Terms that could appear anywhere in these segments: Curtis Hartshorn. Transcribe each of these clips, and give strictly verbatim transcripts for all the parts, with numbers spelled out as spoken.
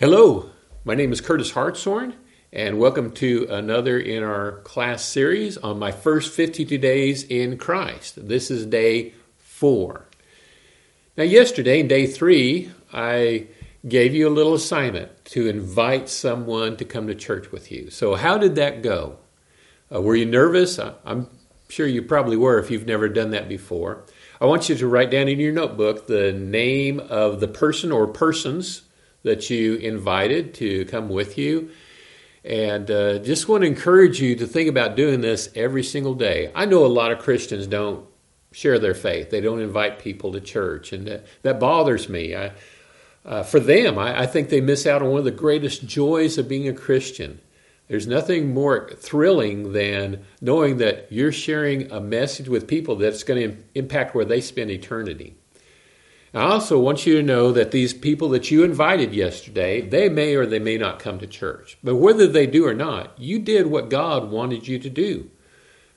Hello, my name is Curtis Hartshorn, and welcome to another in our class series on my first fifty-two days in Christ. This is day four. Now yesterday, day three, I gave you a little assignment to invite someone to come to church with you. So how did that go? Uh, were you nervous? I, I'm sure you probably were if you've never done that before. I want you to write down in your notebook the name of the person or persons that you invited to come with you. And uh, just want to encourage you to think about doing this every single day. I know a lot of Christians don't share their faith. They don't invite people to church, and that, that bothers me. I, uh, for them, I, I think they miss out on one of the greatest joys of being a Christian. There's nothing more thrilling than knowing that you're sharing a message with people that's going to impact where they spend eternity. I also want you to know that these people that you invited yesterday, they may or they may not come to church. But whether they do or not, you did what God wanted you to do.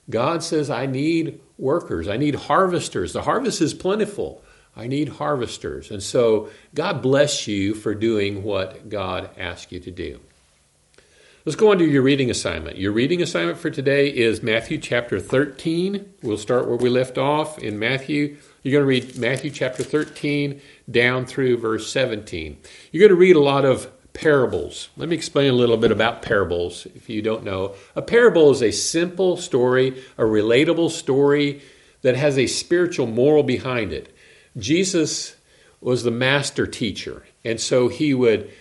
God says, I need workers. I need harvesters. The harvest is plentiful. I need harvesters. And so God bless you for doing what God asked you to do. Let's go on to your reading assignment. Your reading assignment for today is Matthew chapter thirteen. We'll start where we left off in Matthew. You're going to read Matthew chapter thirteen down through verse seventeen. You're going to read a lot of parables. Let me explain a little bit about parables if you don't know. A parable is a simple story, a relatable story that has a spiritual moral behind it. Jesus was the master teacher, and so he would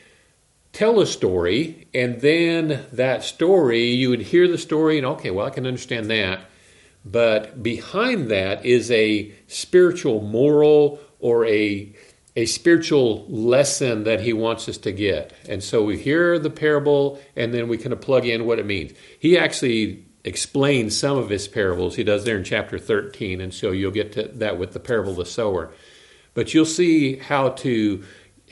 tell a story, and then that story, you would hear the story, and okay, well, I can understand that. But behind that is a spiritual moral or a, a spiritual lesson that he wants us to get. And so we hear the parable, and then we kind of plug in what it means. He actually explains some of his parables. He does there in chapter thirteen, and so you'll get to that with the parable of the sower. But you'll see how to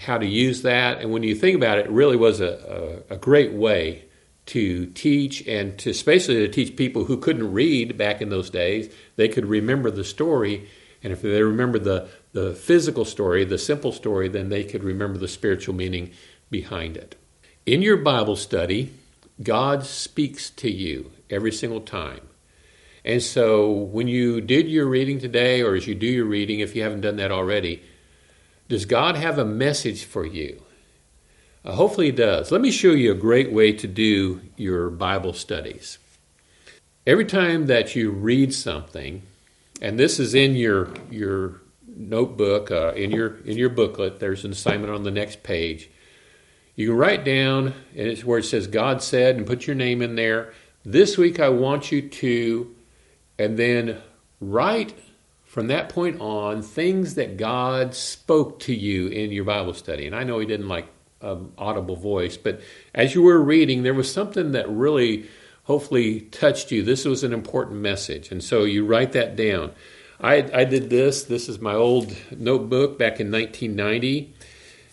how to use that, and when you think about it, it really was a, a, a great way to teach, and to especially to teach people who couldn't read back in those days. They could remember the story, and if they remember the, the physical story, the simple story, then they could remember the spiritual meaning behind it. In your Bible study, God speaks to you every single time. And so when you did your reading today, or as you do your reading, if you haven't done that already, does God have a message for you? Uh, hopefully he does. Let me show you a great way to do your Bible studies. Every time that you read something, and this is in your your notebook, uh, in your in your booklet, there's an assignment on the next page. You can write down, and it's where it says God said, and put your name in there. This week I want you to, and then write from that point on, things that God spoke to you in your Bible study. And I know he didn't like an audible voice, but as you were reading, there was something that really hopefully touched you. This was an important message, and so you write that down. I, I did this. This is my old notebook back in nineteen ninety,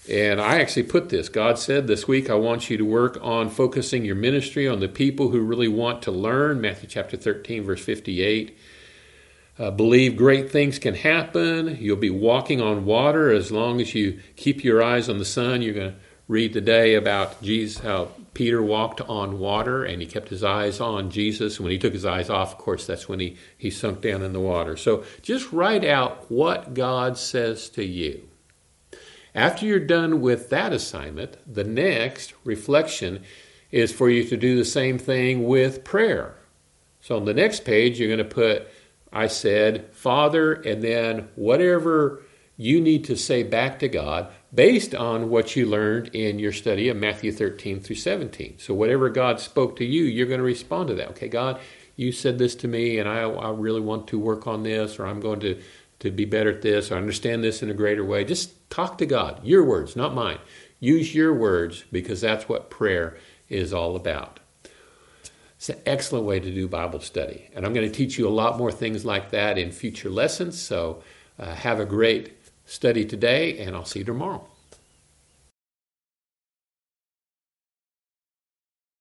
and I actually put this. God said, this week I want you to work on focusing your ministry on the people who really want to learn, Matthew chapter thirteen, verse fifty-eight. Uh, believe great things can happen. You'll be walking on water as long as you keep your eyes on the sun. You're going to read today about Jesus, how Peter walked on water, and he kept his eyes on Jesus. When he took his eyes off, of course, that's when he, he sunk down in the water. So just write out what God says to you. After you're done with that assignment, the next reflection is for you to do the same thing with prayer. So on the next page, you're going to put, I said, Father, and then whatever you need to say back to God based on what you learned in your study of Matthew thirteen through seventeen. So whatever God spoke to you, you're going to respond to that. Okay, God, you said this to me, and I, I really want to work on this, or I'm going to, to be better at this, or understand this in a greater way. Just talk to God, your words, not mine. Use your words, because that's what prayer is all about. It's an excellent way to do Bible study. And I'm going to teach you a lot more things like that in future lessons. So uh, have a great study today, and I'll see you tomorrow.